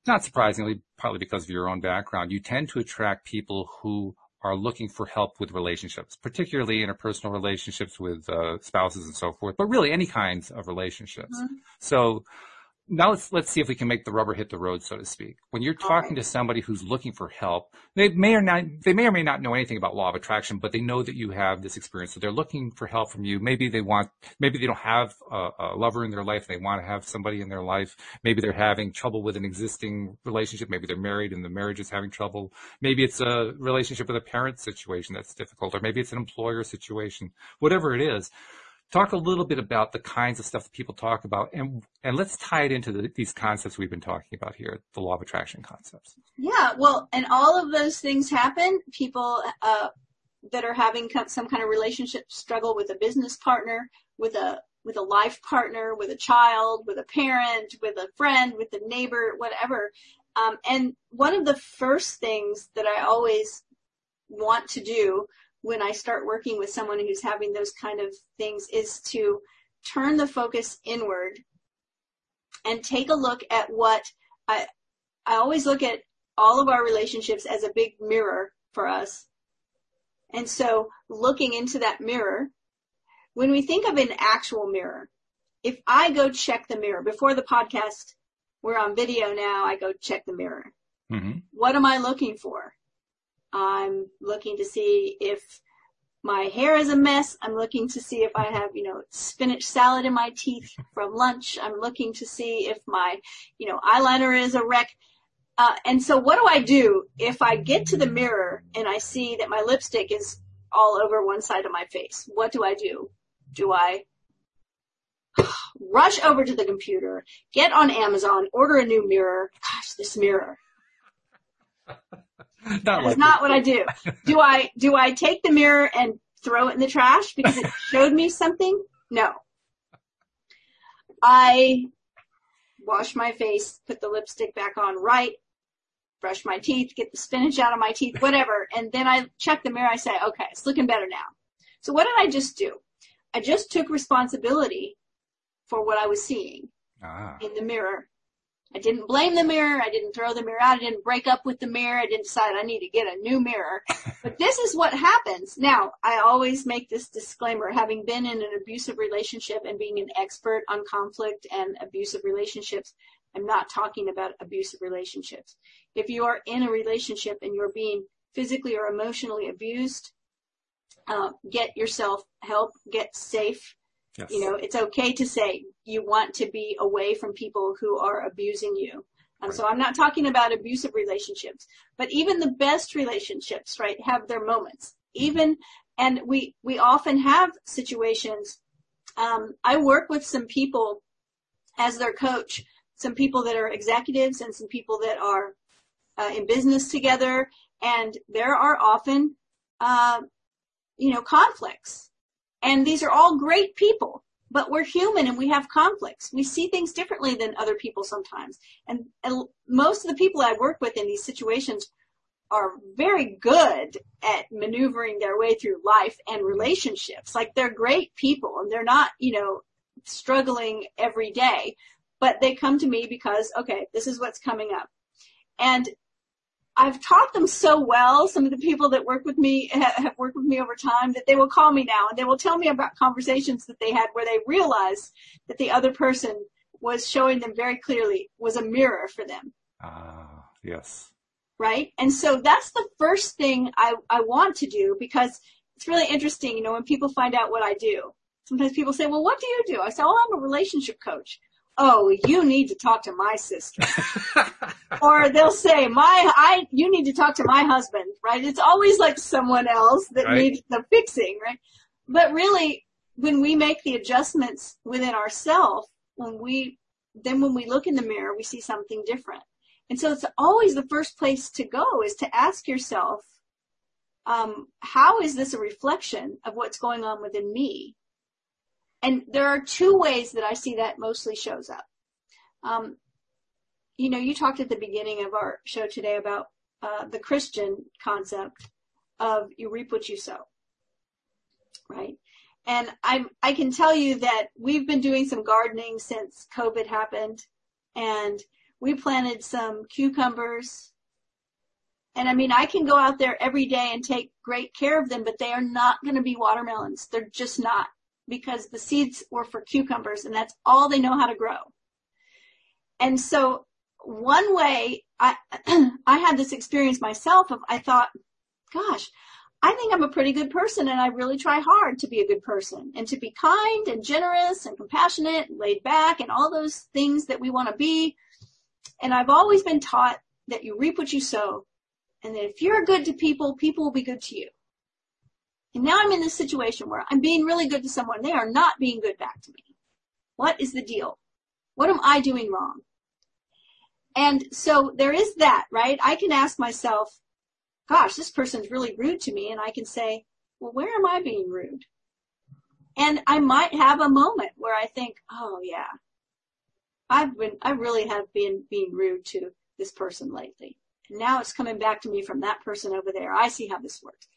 not surprisingly, partly because of your own background, you tend to attract people who are looking for help with relationships, particularly interpersonal relationships with uh, spouses and so forth, but really any kinds of relationships. Mm-hmm. So now let's let's see if we can make the rubber hit the road, so to speak. When you're talking to somebody who's looking for help, they may or not they may or may not know anything about law of attraction, but they know that you have this experience, so they're looking for help from you. Maybe they want, maybe they don't have a, a lover in their life, they want to have somebody in their life. Maybe they're having trouble with an existing relationship. Maybe they're married and the marriage is having trouble. Maybe it's a relationship with a parent situation that's difficult, or maybe it's an employer situation. Whatever it is. Talk a little bit about the kinds of stuff that people talk about, and and let's tie it into the, these concepts we've been talking about here, the law of attraction concepts. Yeah, well, and all of those things happen. People uh, that are having some kind of relationship struggle with a business partner, with a with a life partner, with a child, with a parent, with a friend, with a neighbor, whatever. Um, and one of the first things that I always want to do when I start working with someone who's having those kind of things is to turn the focus inward and take a look at what I, I always look at all of our relationships as a big mirror for us. And so looking into that mirror, when we think of an actual mirror, if I go check the mirror before the podcast, we're on video now, I go check the mirror. Mm-hmm. What am I looking for? I'm looking to see if my hair is a mess. I'm looking to see if I have, you know, spinach salad in my teeth from lunch. I'm looking to see if my, you know, eyeliner is a wreck. Uh, and so what do I do if I get to the mirror and I see that my lipstick is all over one side of my face? What do I do? Do I rush over to the computer, get on Amazon, order a new mirror? Gosh, this mirror. Not that like is not it. What I do. Do I do I take the mirror and throw it in the trash because it showed me something? No. I wash my face, put the lipstick back on right, brush my teeth, get the spinach out of my teeth, whatever, and then I check the mirror. I say, okay, it's looking better now. So what did I just do? I just took responsibility for what I was seeing ah. in the mirror. I didn't blame the mirror. I didn't throw the mirror out. I didn't break up with the mirror. I didn't decide I need to get a new mirror. But this is what happens. Now, I always make this disclaimer. Having been in an abusive relationship and being an expert on conflict and abusive relationships, I'm not talking about abusive relationships. If you are in a relationship and you're being physically or emotionally abused, uh, get yourself help. Get safe. Yes. You know, it's okay to say you want to be away from people who are abusing you. And right. so I'm not talking about abusive relationships, but even the best relationships, right, have their moments. Even, and we, we often have situations. Um, I work with some people as their coach, some people that are executives and some people that are uh, in business together. And there are often, uh, you know, conflicts. And these are all great people, but we're human and we have conflicts. We see things differently than other people sometimes. And, and most of the people I work with in these situations are very good at maneuvering their way through life and relationships. Like, they're great people and they're not, you know, struggling every day, but they come to me because, okay, this is what's coming up. And I've taught them so well, some of the people that work with me have worked with me over time, that they will call me now and they will tell me about conversations that they had where they realized that the other person was showing them very clearly, was a mirror for them. Ah, uh, yes. Right? And so that's the first thing I, I want to do, because it's really interesting, you know, when people find out what I do. Sometimes people say, well, what do you do? I say, oh, I'm a relationship coach. Oh, you need to talk to my sister. Or they'll say, my, I, you need to talk to my husband, right? It's always like someone else that right. needs the fixing, right? But really, when we make the adjustments within ourselves, when we, then when we look in the mirror, we see something different. And so it's always the first place to go is to ask yourself, um, how is this a reflection of what's going on within me? And there are two ways that I see that mostly shows up. Um, you know, you talked at the beginning of our show today about uh, the Christian concept of you reap what you sow, right? And I I can tell you that we've been doing some gardening since COVID happened, and we planted some cucumbers. And, I mean, I can go out there every day and take great care of them, but they are not going to be watermelons. They're just not, because the seeds were for cucumbers, and that's all they know how to grow. And so one way I I had this experience myself of I thought, gosh, I think I'm a pretty good person, and I really try hard to be a good person and to be kind and generous and compassionate and laid back and all those things that we want to be. And I've always been taught that you reap what you sow, and that if you're good to people, people will be good to you. And now I'm in this situation where I'm being really good to someone. They are not being good back to me. What is the deal? What am I doing wrong? And so there is that, right? I can ask myself, gosh, this person's really rude to me. And I can say, well, where am I being rude? And I might have a moment where I think, oh yeah, I've been, I really have been being rude to this person lately. And now it's coming back to me from that person over there. I see how this works.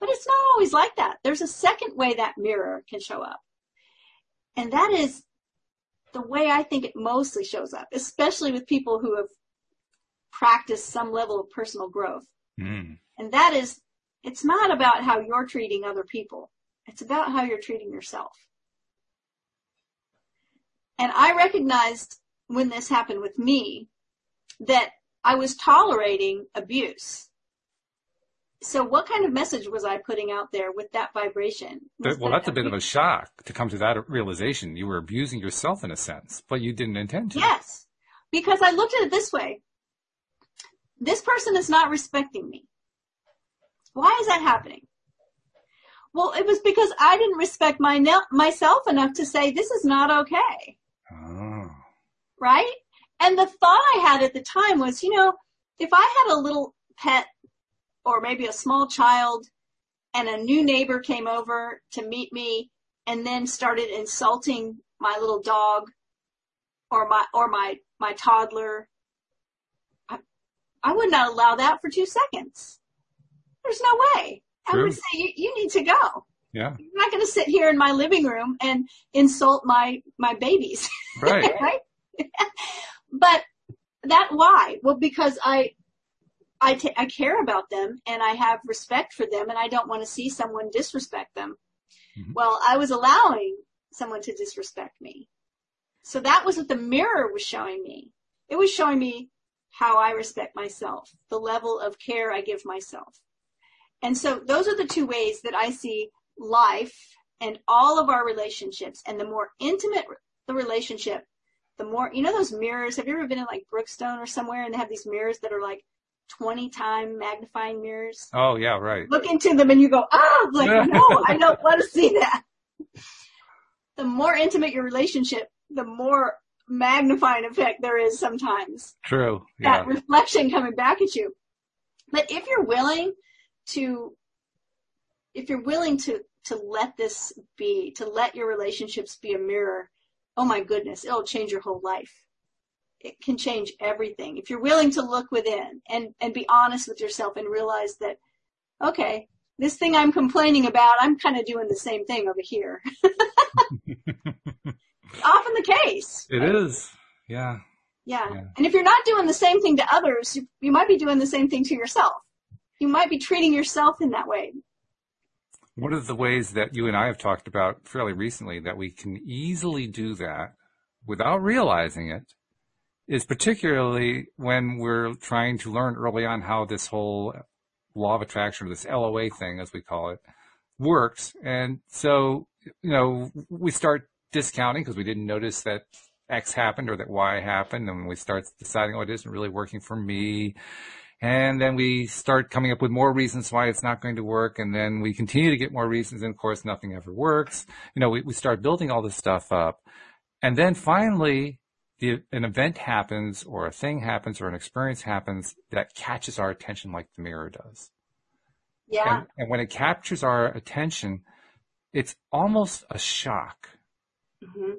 But it's not always like that. There's a second way that mirror can show up. And that is the way I think it mostly shows up, especially with people who have practiced some level of personal growth. Mm. And that is, it's not about how you're treating other people. It's about how you're treating yourself. And I recognized when this happened with me that I was tolerating abuse. So what kind of message was I putting out there with that vibration? Was well, that's that a bit of a shock to come to that realization. You were abusing yourself in a sense, but you didn't intend to. Yes, because I looked at it this way. This person is not respecting me. Why is that happening? Well, it was because I didn't respect my myself enough to say, this is not okay. Oh. Right? And the thought I had at the time was, you know, if I had a little pet, or maybe a small child, and a new neighbor came over to meet me and then started insulting my little dog or my, or my, my toddler, I, I would not allow that for two seconds. There's no way. True. I would say, you, you need to go. Yeah. You're not going to sit here in my living room and insult my, my babies. Right. Right? But that why? Well, because I, I, t- I care about them, and I have respect for them, and I don't want to see someone disrespect them. Mm-hmm. Well, I was allowing someone to disrespect me. So that was what the mirror was showing me. It was showing me how I respect myself, the level of care I give myself. And so those are the two ways that I see life and all of our relationships. And the more intimate the relationship, the more, you know, those mirrors, have you ever been in like Brookstone or somewhere and they have these mirrors that are like twenty time magnifying mirrors? Oh yeah, right. Look into them and you go, oh, like, no, I don't want to see that. The more intimate your relationship, the more magnifying effect there is sometimes. True. Yeah. That reflection coming back at you. But if you're willing to, if you're willing to, to let this be, to let your relationships be a mirror, oh my goodness, it'll change your whole life. It can change everything. If you're willing to look within and, and be honest with yourself and realize that, okay, this thing I'm complaining about, I'm kind of doing the same thing over here. It's often the case. It right? is. Yeah. yeah. Yeah. And if you're not doing the same thing to others, you, you might be doing the same thing to yourself. You might be treating yourself in that way. One of the ways that you and I have talked about fairly recently that we can easily do that without realizing it is particularly when we're trying to learn early on how this whole law of attraction, or this L O A thing, as we call it, works. And so, you know, we start discounting because we didn't notice that X happened or that Y happened. And we start deciding, oh, it isn't really working for me. And then we start coming up with more reasons why it's not going to work. And then we continue to get more reasons. And of course, nothing ever works. You know, we, we start building all this stuff up. And then finally, the, an event happens or a thing happens or an experience happens that catches our attention like the mirror does. Yeah. And, and when it captures our attention, it's almost a shock. Mm-hmm.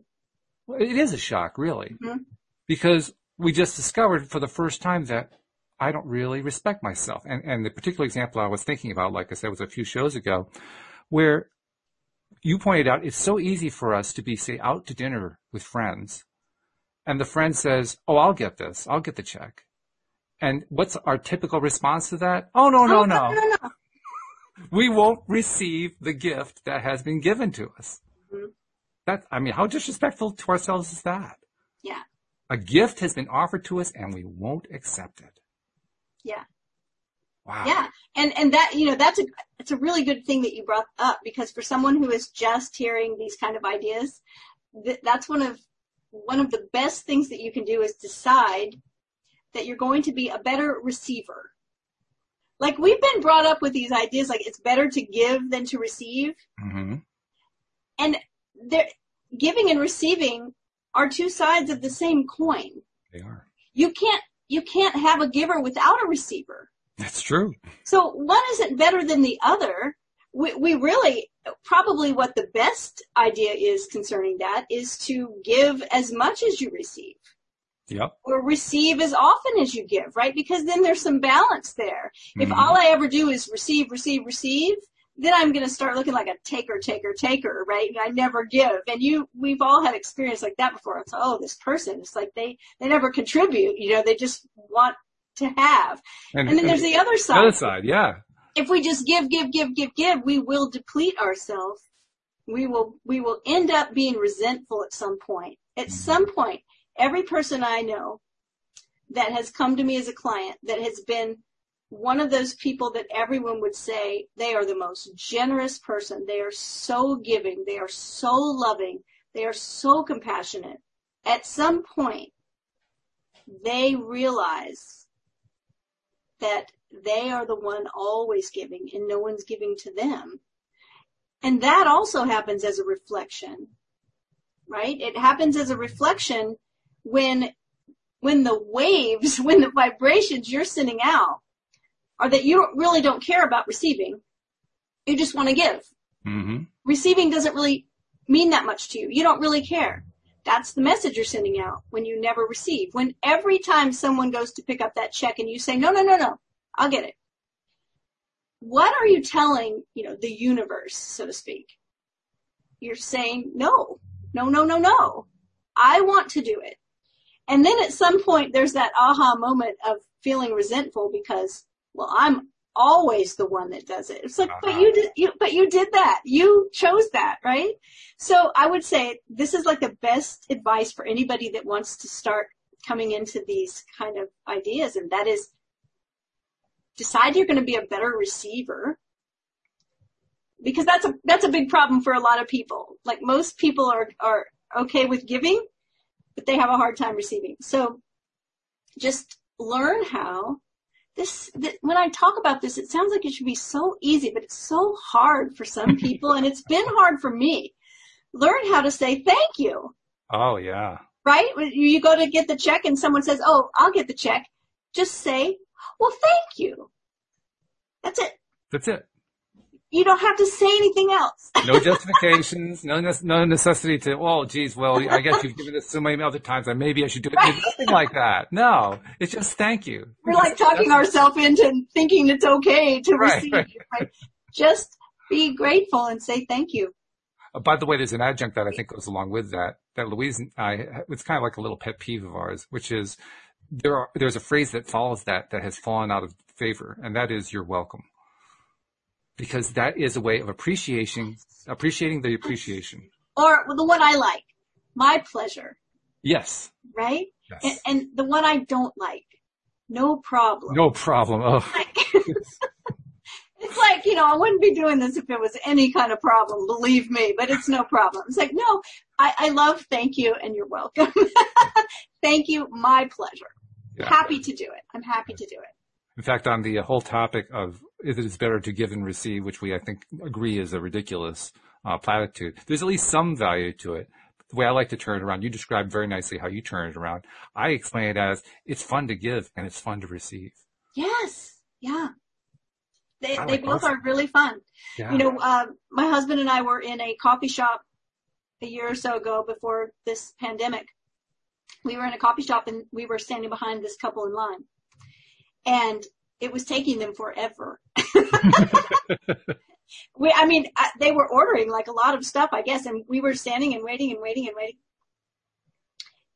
Well, it is a shock, really, mm-hmm. because we just discovered for the first time that I don't really respect myself. And, and the particular example I was thinking about, like I said, was a few shows ago, where you pointed out it's so easy for us to be, say, out to dinner with friends, and the friend says, oh, I'll get this. I'll get the check. And what's our typical response to that? Oh, no, no, oh, no. no, no, no. We won't receive the gift that has been given to us. Mm-hmm. That, I mean, how disrespectful to ourselves is that? Yeah. A gift has been offered to us, and we won't accept it. Yeah. Wow. Yeah. And, and that, you know, that's a, it's a really good thing that you brought up, because for someone who is just hearing these kind of ideas, th- that's one of, one of the best things that you can do is decide that you're going to be a better receiver. Like, we've been brought up with these ideas, like it's better to give than to receive. Mm-hmm. And there, giving and receiving are two sides of the same coin. They are. You can't, You can't have a giver without a receiver. That's true. So one isn't better than the other. We, we really, probably what the best idea is concerning that is to give as much as you receive. Yep. Or receive as often as you give, right? Because then there's some balance there. Mm-hmm. If all I ever do is receive, receive, receive, then I'm going to start looking like a taker, taker, taker, right? And I never give. And you, we've all had experience like that before. It's, oh, this person, it's like they, they never contribute, you know, they just want to have. And, and then and there's the other side. The other side, yeah. If we just give, give, give, give, give, we will deplete ourselves. We will, we will end up being resentful at some point. At mm-hmm. some point, every person I know that has come to me as a client that has been one of those people that everyone would say they are the most generous person. They are so giving. They are so loving. They are so compassionate. At some point, they realize that they are the one always giving and no one's giving to them. And that also happens as a reflection, right? It happens as a reflection when, when the waves, when the vibrations you're sending out, or that you really don't care about receiving. You just want to give. Mm-hmm. Receiving doesn't really mean that much to you. You don't really care. That's the message you're sending out when you never receive. When every time someone goes to pick up that check and you say, no, no, no, no, I'll get it. What are you telling, you know, the universe, so to speak? You're saying, no, no, no, no, no. I want to do it. And then at some point, there's that aha moment of feeling resentful because, well, I'm always the one that does it. It's like, but you did, you, but you did that. You chose that, right? So I would say this is like the best advice for anybody that wants to start coming into these kind of ideas. And that is, decide you're going to be a better receiver, because that's a, that's a big problem for a lot of people. Like, most people are, are okay with giving, but they have a hard time receiving. So just learn how. This, th- when I talk about this, it sounds like it should be so easy, but it's so hard for some people, and it's been hard for me. Learn how to say thank you. Oh, yeah. Right? When you go to get the check and someone says, oh, I'll get the check, just say, well, thank you. That's it. That's it. You don't have to say anything else. No justifications, no ne- no necessity to, oh, geez, well, I guess you've given this so many other times, I maybe I should do it. Right. Nothing like that. No, it's just thank you. We're just, like talking ourselves into thinking it's okay to right, receive. Right. Right? Just be grateful and say thank you. Uh, by the way, there's an adjunct that I think goes along with that, that Louise and I, it's kind of like a little pet peeve of ours, which is there are, there's a phrase that follows that that has fallen out of favor, and that is, you're welcome. Because that is a way of appreciation, appreciating the appreciation. Or the one I like, my pleasure. Yes. Right? Yes. And, and the one I don't like, no problem. No problem. Oh. Like, it's like, you know, I wouldn't be doing this if it was any kind of problem, believe me, but it's no problem. It's like, no, I, I love thank you and you're welcome. Thank you, my pleasure. Yeah. Happy to do it. I'm happy to do it. In fact, on the whole topic of if it is better to give and receive, which we, I think, agree is a ridiculous uh, platitude, there's at least some value to it. The way I like to turn it around, you described very nicely how you turn it around. I explain it as it's fun to give and it's fun to receive. Yes. Yeah. They, like they both awesome. Are really fun. Yeah. You know, uh, my husband and I were in a coffee shop a year or so ago before this pandemic. We were in a coffee shop and we were standing behind this couple in line. And it was taking them forever. we, I mean, I, they were ordering like a lot of stuff, I guess. And we were standing and waiting and waiting and waiting.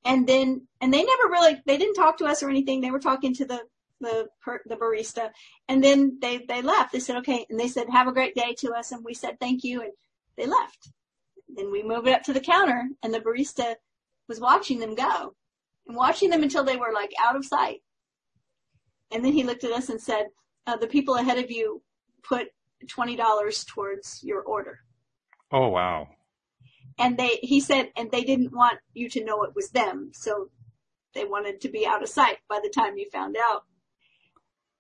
And then, and they never really, they didn't talk to us or anything. They were talking to the, the, the barista. And then they, they left. They said, okay. And they said, have a great day to us. And we said, thank you. And they left. Then we moved up to the counter and the barista was watching them go and watching them until they were like out of sight. And then he looked at us and said, uh, the people ahead of you put twenty dollars towards your order. Oh, wow. And they, he said, and they didn't want you to know it was them. So they wanted to be out of sight by the time you found out.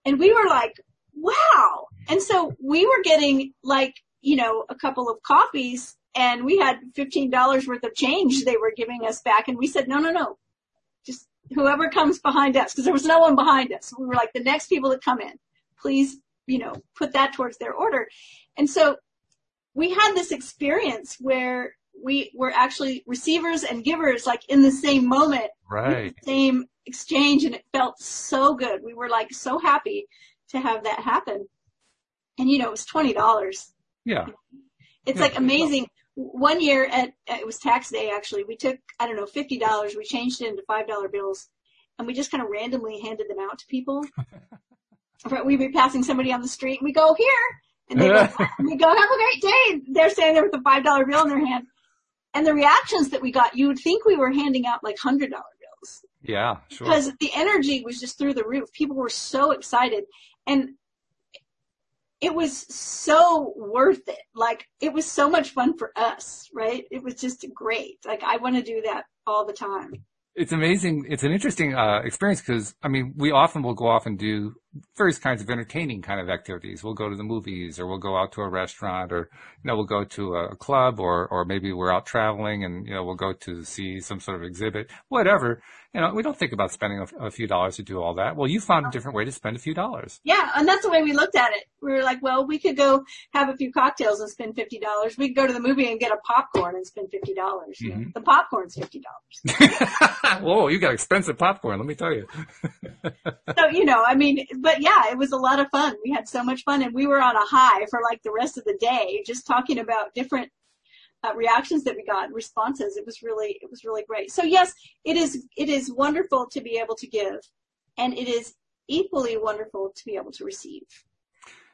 And we were like, wow. And so we were getting like, you know, a couple of coffees and we had fifteen dollars worth of change they were giving us back. And we said, no, no, no. Just whoever comes behind us, because there was no one behind us. We were like, the next people that come in, please, you know, put that towards their order. And so we had this experience where we were actually receivers and givers, like in the same moment, right? Same exchange. And it felt so good. We were like so happy to have that happen. And, you know, it was twenty dollars. Yeah. It's yeah, like amazing. One year at, it was tax day actually, we took, I don't know, fifty dollars, we changed it into five dollar bills and we just kind of randomly handed them out to people. We'd be passing somebody on the street and we go here and they go, and we go, have a great day. And they're standing there with a five dollar bill in their hand. And the reactions that we got, you would think we were handing out like one hundred dollar bills. Yeah, sure. Because the energy was just through the roof. People were so excited and it was so worth it. Like, it was so much fun for us, right? It was just great. Like, I want to do that all the time. It's amazing. It's an interesting uh, experience because, I mean, we often will go off and do various kinds of entertaining kind of activities. We'll go to the movies or we'll go out to a restaurant or, you know, we'll go to a club or, or maybe we're out traveling and, you know, we'll go to see some sort of exhibit, whatever. You know, we don't think about spending a, a few dollars to do all that. Well, you found a different way to spend a few dollars. Yeah. And that's the way we looked at it. We were like, well, we could go have a few cocktails and spend fifty dollars. We could go to the movie and get a popcorn and spend fifty dollars. Mm-hmm. The popcorn's fifty dollars. Whoa, you got expensive popcorn. Let me tell you. So, you know, I mean, but yeah, it was a lot of fun. We had so much fun and we were on a high for like the rest of the day, just talking about different Uh, reactions that we got, responses. It was really, it was really great. So yes, it is, it is wonderful to be able to give and it is equally wonderful to be able to receive.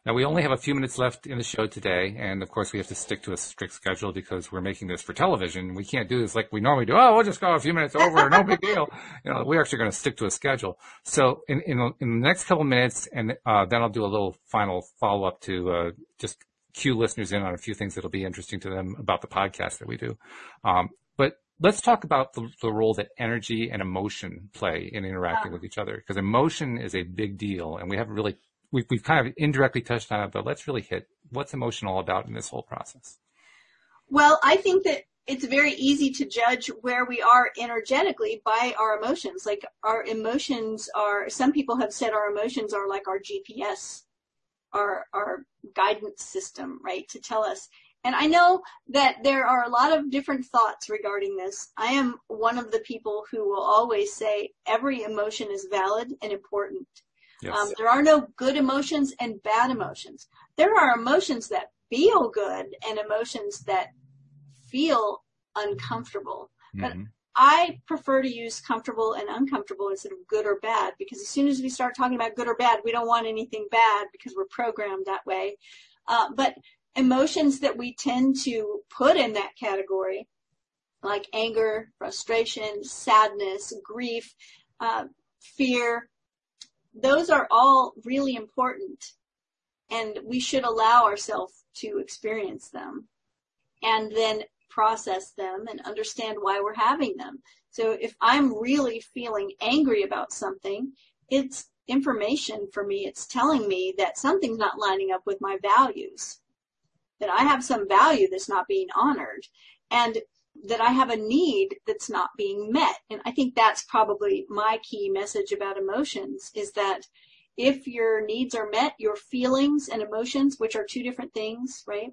Now we only have a few minutes left in the show today. And of course we have to stick to a strict schedule because we're making this for television. We can't do this like we normally do. Oh, we'll just go a few minutes over. No big deal. You know, we're actually going to stick to a schedule. So in, in, in the next couple of minutes and uh, then I'll do a little final follow up to uh, just cue listeners in on a few things that'll be interesting to them about the podcast that we do. Um, but let's talk about the, the role that energy and emotion play in interacting wow. with each other, because emotion is a big deal. And we haven't really, we, we've kind of indirectly touched on it, but let's really hit what's emotion all about in this whole process. Well, I think that it's very easy to judge where we are energetically by our emotions. Like our emotions are, some people have said our emotions are like our G P S. Our, our guidance system, right, to tell us. And I know that there are a lot of different thoughts regarding this. I am one of the people who will always say every emotion is valid and important. Yes. Um, there are no good emotions and bad emotions. There are emotions that feel good and emotions that feel uncomfortable. Mm-hmm. But I prefer to use comfortable and uncomfortable instead of good or bad, because as soon as we start talking about good or bad, we don't want anything bad because we're programmed that way. Uh, but emotions that we tend to put in that category, like anger, frustration, sadness, grief, uh, fear, those are all really important, and we should allow ourselves to experience them. And then process them and understand why we're having them. So if I'm really feeling angry about something, it's information for me. It's telling me that something's not lining up with my values, that I have some value that's not being honored, and that I have a need that's not being met. And I think that's probably my key message about emotions, is that if your needs are met, your feelings and emotions, which are two different things, right?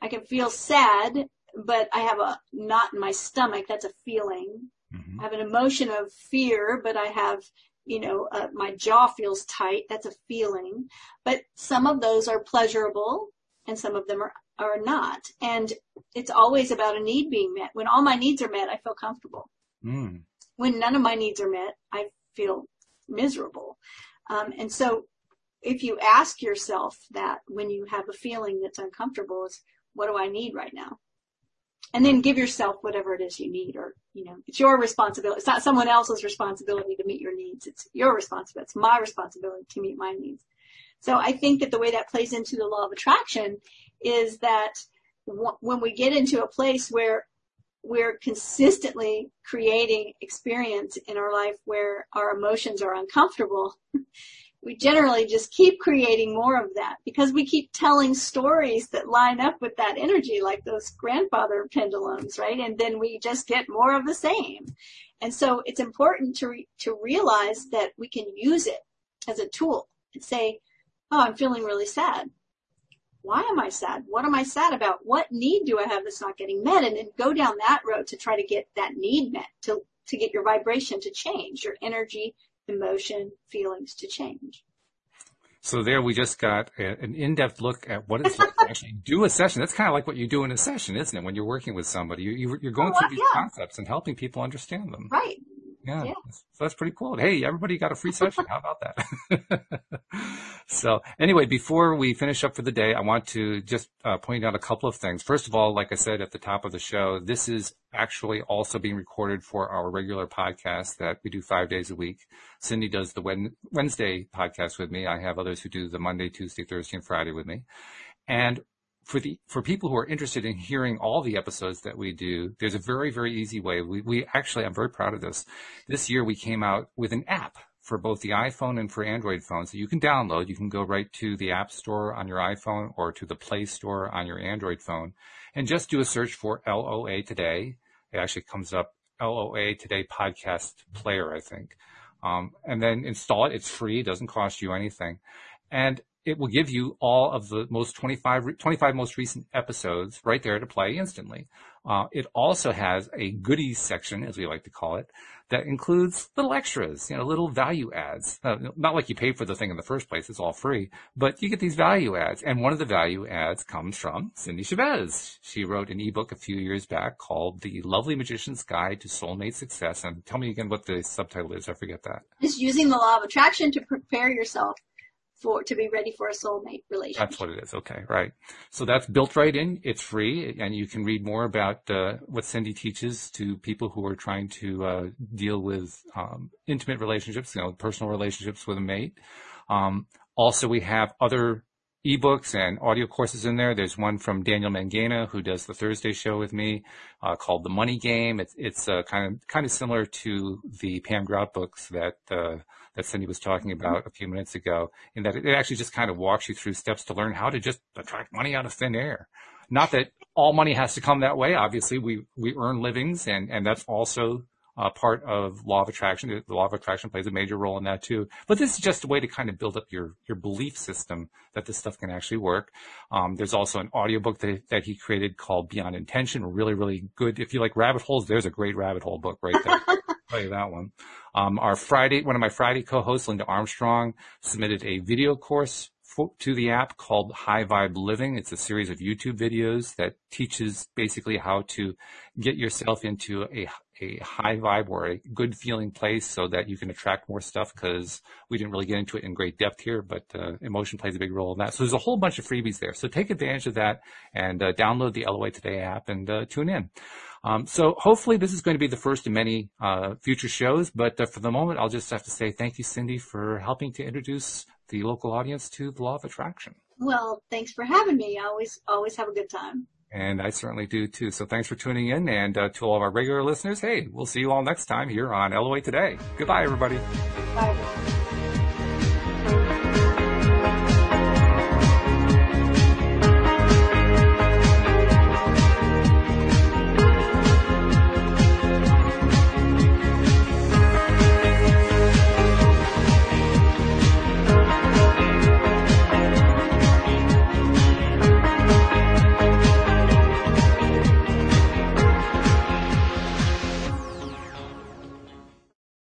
I can feel sad, but I have a knot in my stomach. That's a feeling. Mm-hmm. I have an emotion of fear, but I have, you know, uh, my jaw feels tight. That's a feeling. But some of those are pleasurable and some of them are are not. And it's always about a need being met. When all my needs are met, I feel comfortable. Mm. When none of my needs are met, I feel miserable. Um, and so if you ask yourself that when you have a feeling that's uncomfortable, is what do I need right now? And then give yourself whatever it is you need, or, you know, it's your responsibility. It's not someone else's responsibility to meet your needs. It's your responsibility. It's my responsibility to meet my needs. So I think that the way that plays into the law of attraction is that w- when we get into a place where we're consistently creating experience in our life where our emotions are uncomfortable, we generally just keep creating more of that because we keep telling stories that line up with that energy, like those grandfather pendulums, right? And then we just get more of the same. And so it's important to re- to realize that we can use it as a tool and say, oh, I'm feeling really sad. Why am I sad? What am I sad about? What need do I have that's not getting met? And then go down that road to try to get that need met, to, to get your vibration to change, your energy, emotion, feelings to change. So there we just got a, an in-depth look at what it's like to actually do a session. That's kind of like what you do in a session, isn't it? When you're working with somebody, you, you, you're going oh, through these yeah. concepts and helping people understand them. Right. Yeah. yeah. So that's pretty cool. Hey, everybody got a free session. How about that? So anyway, before we finish up for the day, I want to just uh, point out a couple of things. First of all, like I said at the top of the show, this is actually also being recorded for our regular podcast that we do five days a week. Cindy does the Wednesday podcast with me. I have others who do the Monday, Tuesday, Thursday, and Friday with me. And For the for people who are interested in hearing all the episodes that we do, there's a very, very easy way. We we actually, I'm very proud of this. This year we came out with an app for both the iPhone and for Android phones that you can download. You can go right to the App Store on your iPhone or to the Play Store on your Android phone and just do a search for L O A Today. It actually comes up, L O A Today Podcast Player, I think. Um, and then install it. It's free. It doesn't cost you anything. And it will give you all of the most twenty-five, twenty-five most recent episodes right there to play instantly. Uh, it also has a goodies section, as we like to call it, that includes little extras, you know, little value adds. Uh, not like you pay for the thing in the first place. It's all free, but you get these value adds. And one of the value adds comes from Cindy Chavez. She wrote an ebook a few years back called The Lovely Magician's Guide to Soulmate Success. And tell me again what the subtitle is. I forget that. Just using the law of attraction to prepare yourself For, to be ready for a soulmate relationship. That's what it is. Okay, right. So that's built right in. It's free, and you can read more about uh, what Cindy teaches to people who are trying to uh, deal with um, intimate relationships, you know, personal relationships with a mate. Um, also, we have other ebooks and audio courses in there. There's one from Daniel Mangano, who does the Thursday show with me, uh, called The Money Game. It's, it's uh, kind of kind of similar to the Pam Grout books that uh, that Cindy was talking about a few minutes ago, in that it actually just kind of walks you through steps to learn how to just attract money out of thin air. Not that all money has to come that way. Obviously, we, we earn livings, and, and that's also uh, part of law of attraction. The law of attraction plays a major role in that too. But this is just a way to kind of build up your, your belief system that this stuff can actually work. Um, there's also an audiobook that, that he created called Beyond Intention. Really, really good. If you like rabbit holes, there's a great rabbit hole book right there. Tell you that one. Um, our Friday, one of my Friday co-hosts, Linda Armstrong, submitted a video course for, to the app called High Vibe Living. It's a series of YouTube videos that teaches basically how to get yourself into a, a high vibe or a good feeling place so that you can attract more stuff, because we didn't really get into it in great depth here, but uh, emotion plays a big role in that. So there's a whole bunch of freebies there. So take advantage of that and uh, download the L O A Today app and uh, tune in. Um, so hopefully this is going to be the first of many uh, future shows, but uh, for the moment, I'll just have to say thank you, Cindy, for helping to introduce the local audience to the law of attraction. Well, thanks for having me. I always, always have a good time. And I certainly do, too. So thanks for tuning in. And uh, to all of our regular listeners, hey, we'll see you all next time here on L O A Today. Goodbye, everybody. Bye.